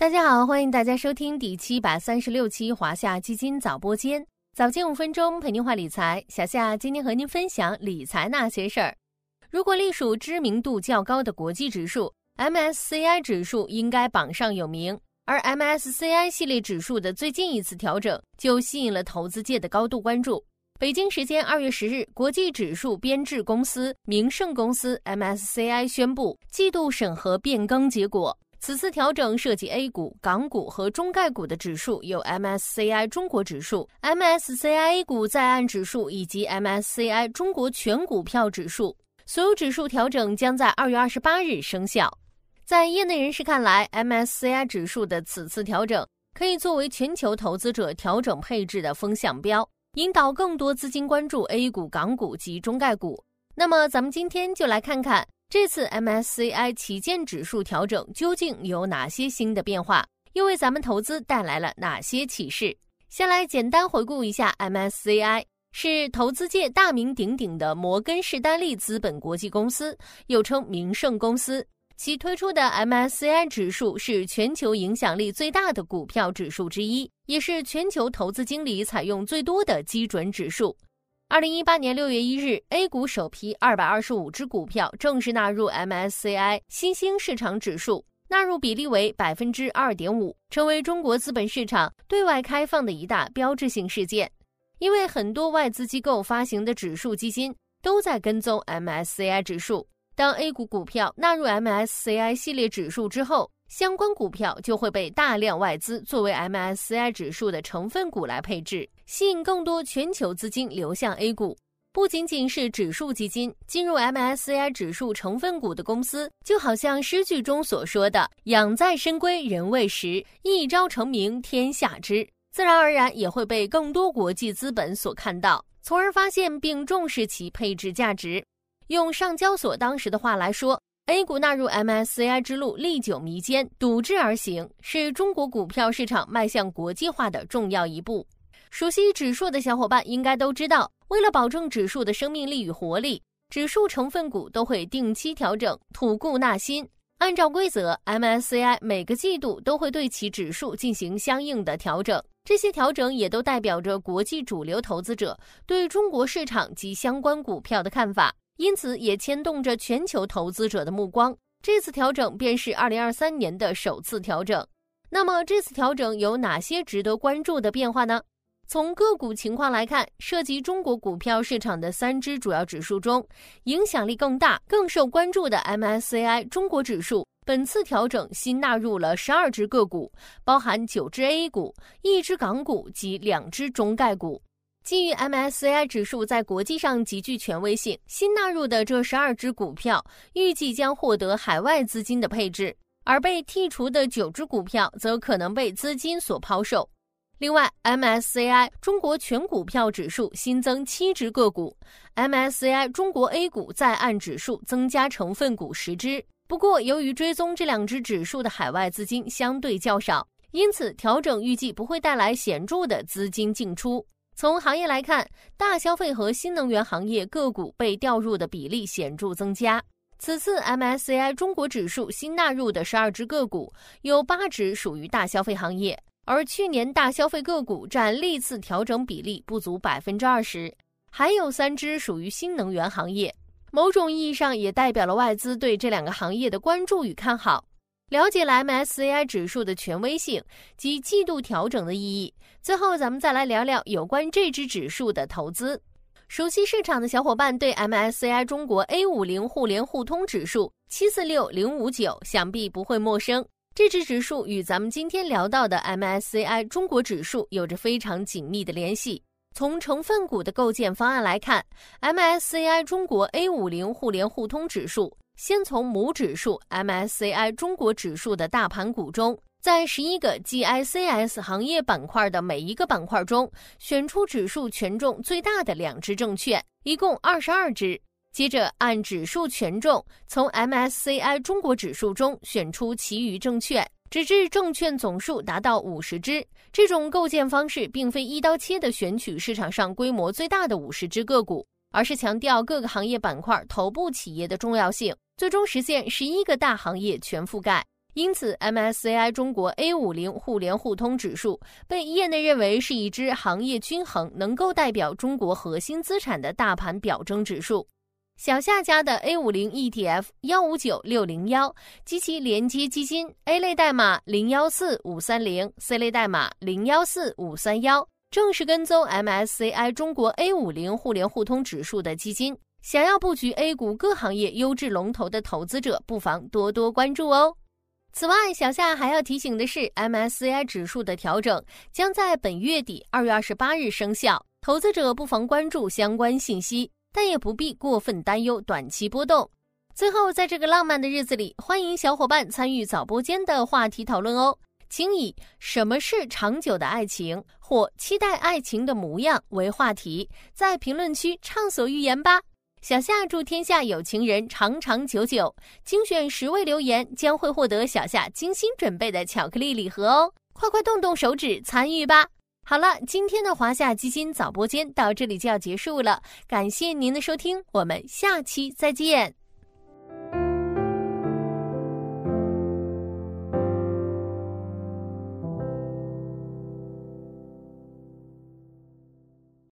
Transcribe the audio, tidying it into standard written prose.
大家好，欢迎大家收听第736期华夏基金早播间，早间5分钟陪您话理财。小夏今天和您分享理财那些事儿。如果隶属知名度较高的国际指数， MSCI 指数应该榜上有名，而 MSCI 系列指数的最近一次调整就吸引了投资界的高度关注。北京时间2月10日，国际指数编制公司明晟公司 MSCI 宣布季度审核变更结果。此次调整涉及 A 股、港股和中概股的指数有 MSCI 中国指数、MSCI A 股在岸指数以及 MSCI 中国全股票指数。所有指数调整将在2月28日生效。在业内人士看来， MSCI 指数的此次调整可以作为全球投资者调整配置的风向标，引导更多资金关注 A 股、港股及中概股。那么咱们今天就来看看这次 MSCI 旗舰指数调整究竟有哪些新的变化，又为咱们投资带来了哪些启示。先来简单回顾一下 MSCI， 是投资界大名鼎鼎的摩根士丹利资本国际公司，又称明晟公司。其推出的 MSCI 指数是全球影响力最大的股票指数之一，也是全球投资经理采用最多的基准指数。2018年6月1日 ,A 股首批225只股票正式纳入 MSCI 新兴市场指数，纳入比例为 2.5%, 成为中国资本市场对外开放的一大标志性事件。因为很多外资机构发行的指数基金都在跟踪 MSCI 指数，当 A 股股票纳入 MSCI 系列指数之后，相关股票就会被大量外资作为 MSCI 指数的成分股来配置，吸引更多全球资金流向 A 股。不仅仅是指数基金，进入 MSCI 指数成分股的公司，就好像诗句中所说的“养在深闺人未识，一朝成名天下知”，自然而然也会被更多国际资本所看到，从而发现并重视其配置价值。用上交所当时的话来说，A 股纳入 MSCI 之路历久弥坚，笃志而行，是中国股票市场迈向国际化的重要一步。熟悉指数的小伙伴应该都知道，为了保证指数的生命力与活力，指数成分股都会定期调整，吐故纳新。按照规则， MSCI 每个季度都会对其指数进行相应的调整，这些调整也都代表着国际主流投资者对中国市场及相关股票的看法，因此也牵动着全球投资者的目光。这次调整便是2023年的首次调整。那么这次调整有哪些值得关注的变化呢？从个股情况来看，涉及中国股票市场的3只主要指数中，影响力更大更受关注的 MSCI 中国指数本次调整新纳入了12只个股，包含9只 A 股、1只港股及2只中概股。基于 MSCI 指数在国际上极具权威性，新纳入的这12只股票预计将获得海外资金的配置，而被剔除的9只股票则可能被资金所抛售。另外， MSCI 中国全股票指数新增7只个股， MSCI 中国 A 股在岸指数增加成分股10只。不过，由于追踪这2只指数的海外资金相对较少，因此调整预计不会带来显著的资金进出。从行业来看，大消费和新能源行业个股被调入的比例显著增加。此次 MSCI 中国指数新纳入的12只个股，有8只属于大消费行业，而去年大消费个股占历次调整比例不足 20%， 还有3只属于新能源行业。某种意义上也代表了外资对这2个行业的关注与看好。了解了 MSCI 指数的权威性及季度调整的意义，最后咱们再来聊聊有关这支指数的投资。熟悉市场的小伙伴对 MSCI 中国 A50 互联互通指数 746059 想必不会陌生，这支指数与咱们今天聊到的 MSCI 中国指数有着非常紧密的联系。从成分股的构建方案来看， MSCI 中国 A50 互联互通指数先从母指数 MSCI 中国指数的大盘股中，在11个 GICS 行业板块的每一个板块中选出指数权重最大的2只证券，一共22只。接着按指数权重从 MSCI 中国指数中选出其余证券，直至证券总数达到50只。这种构建方式并非一刀切地选取市场上规模最大的50只个股，而是强调各个行业板块头部企业的重要性，最终实现11个大行业全覆盖。因此 MSCI 中国 A50 互联互通指数被业内认为是一支行业均衡、能够代表中国核心资产的大盘表征指数。小夏家的 A50 ETF 159601及其连接基金 A 类代码014530 C 类代码014531正是跟踪 MSCI 中国 A50 互联互通指数的基金。想要布局 A 股各行业优质龙头的投资者，不妨多多关注哦。此外，小夏还要提醒的是 ，MSCI 指数的调整将在本月底2月28日生效，投资者不妨关注相关信息，但也不必过分担忧短期波动。最后，在这个浪漫的日子里，欢迎小伙伴参与早播间的话题讨论哦。请以什么是长久的爱情或期待爱情的模样为话题，在评论区畅所欲言吧。小夏祝天下有情人长长久久，精选10位留言将会获得小夏精心准备的巧克力礼盒哦，快快动动手指参与吧。好了，今天的华夏基金早播间到这里就要结束了，感谢您的收听，我们下期再见。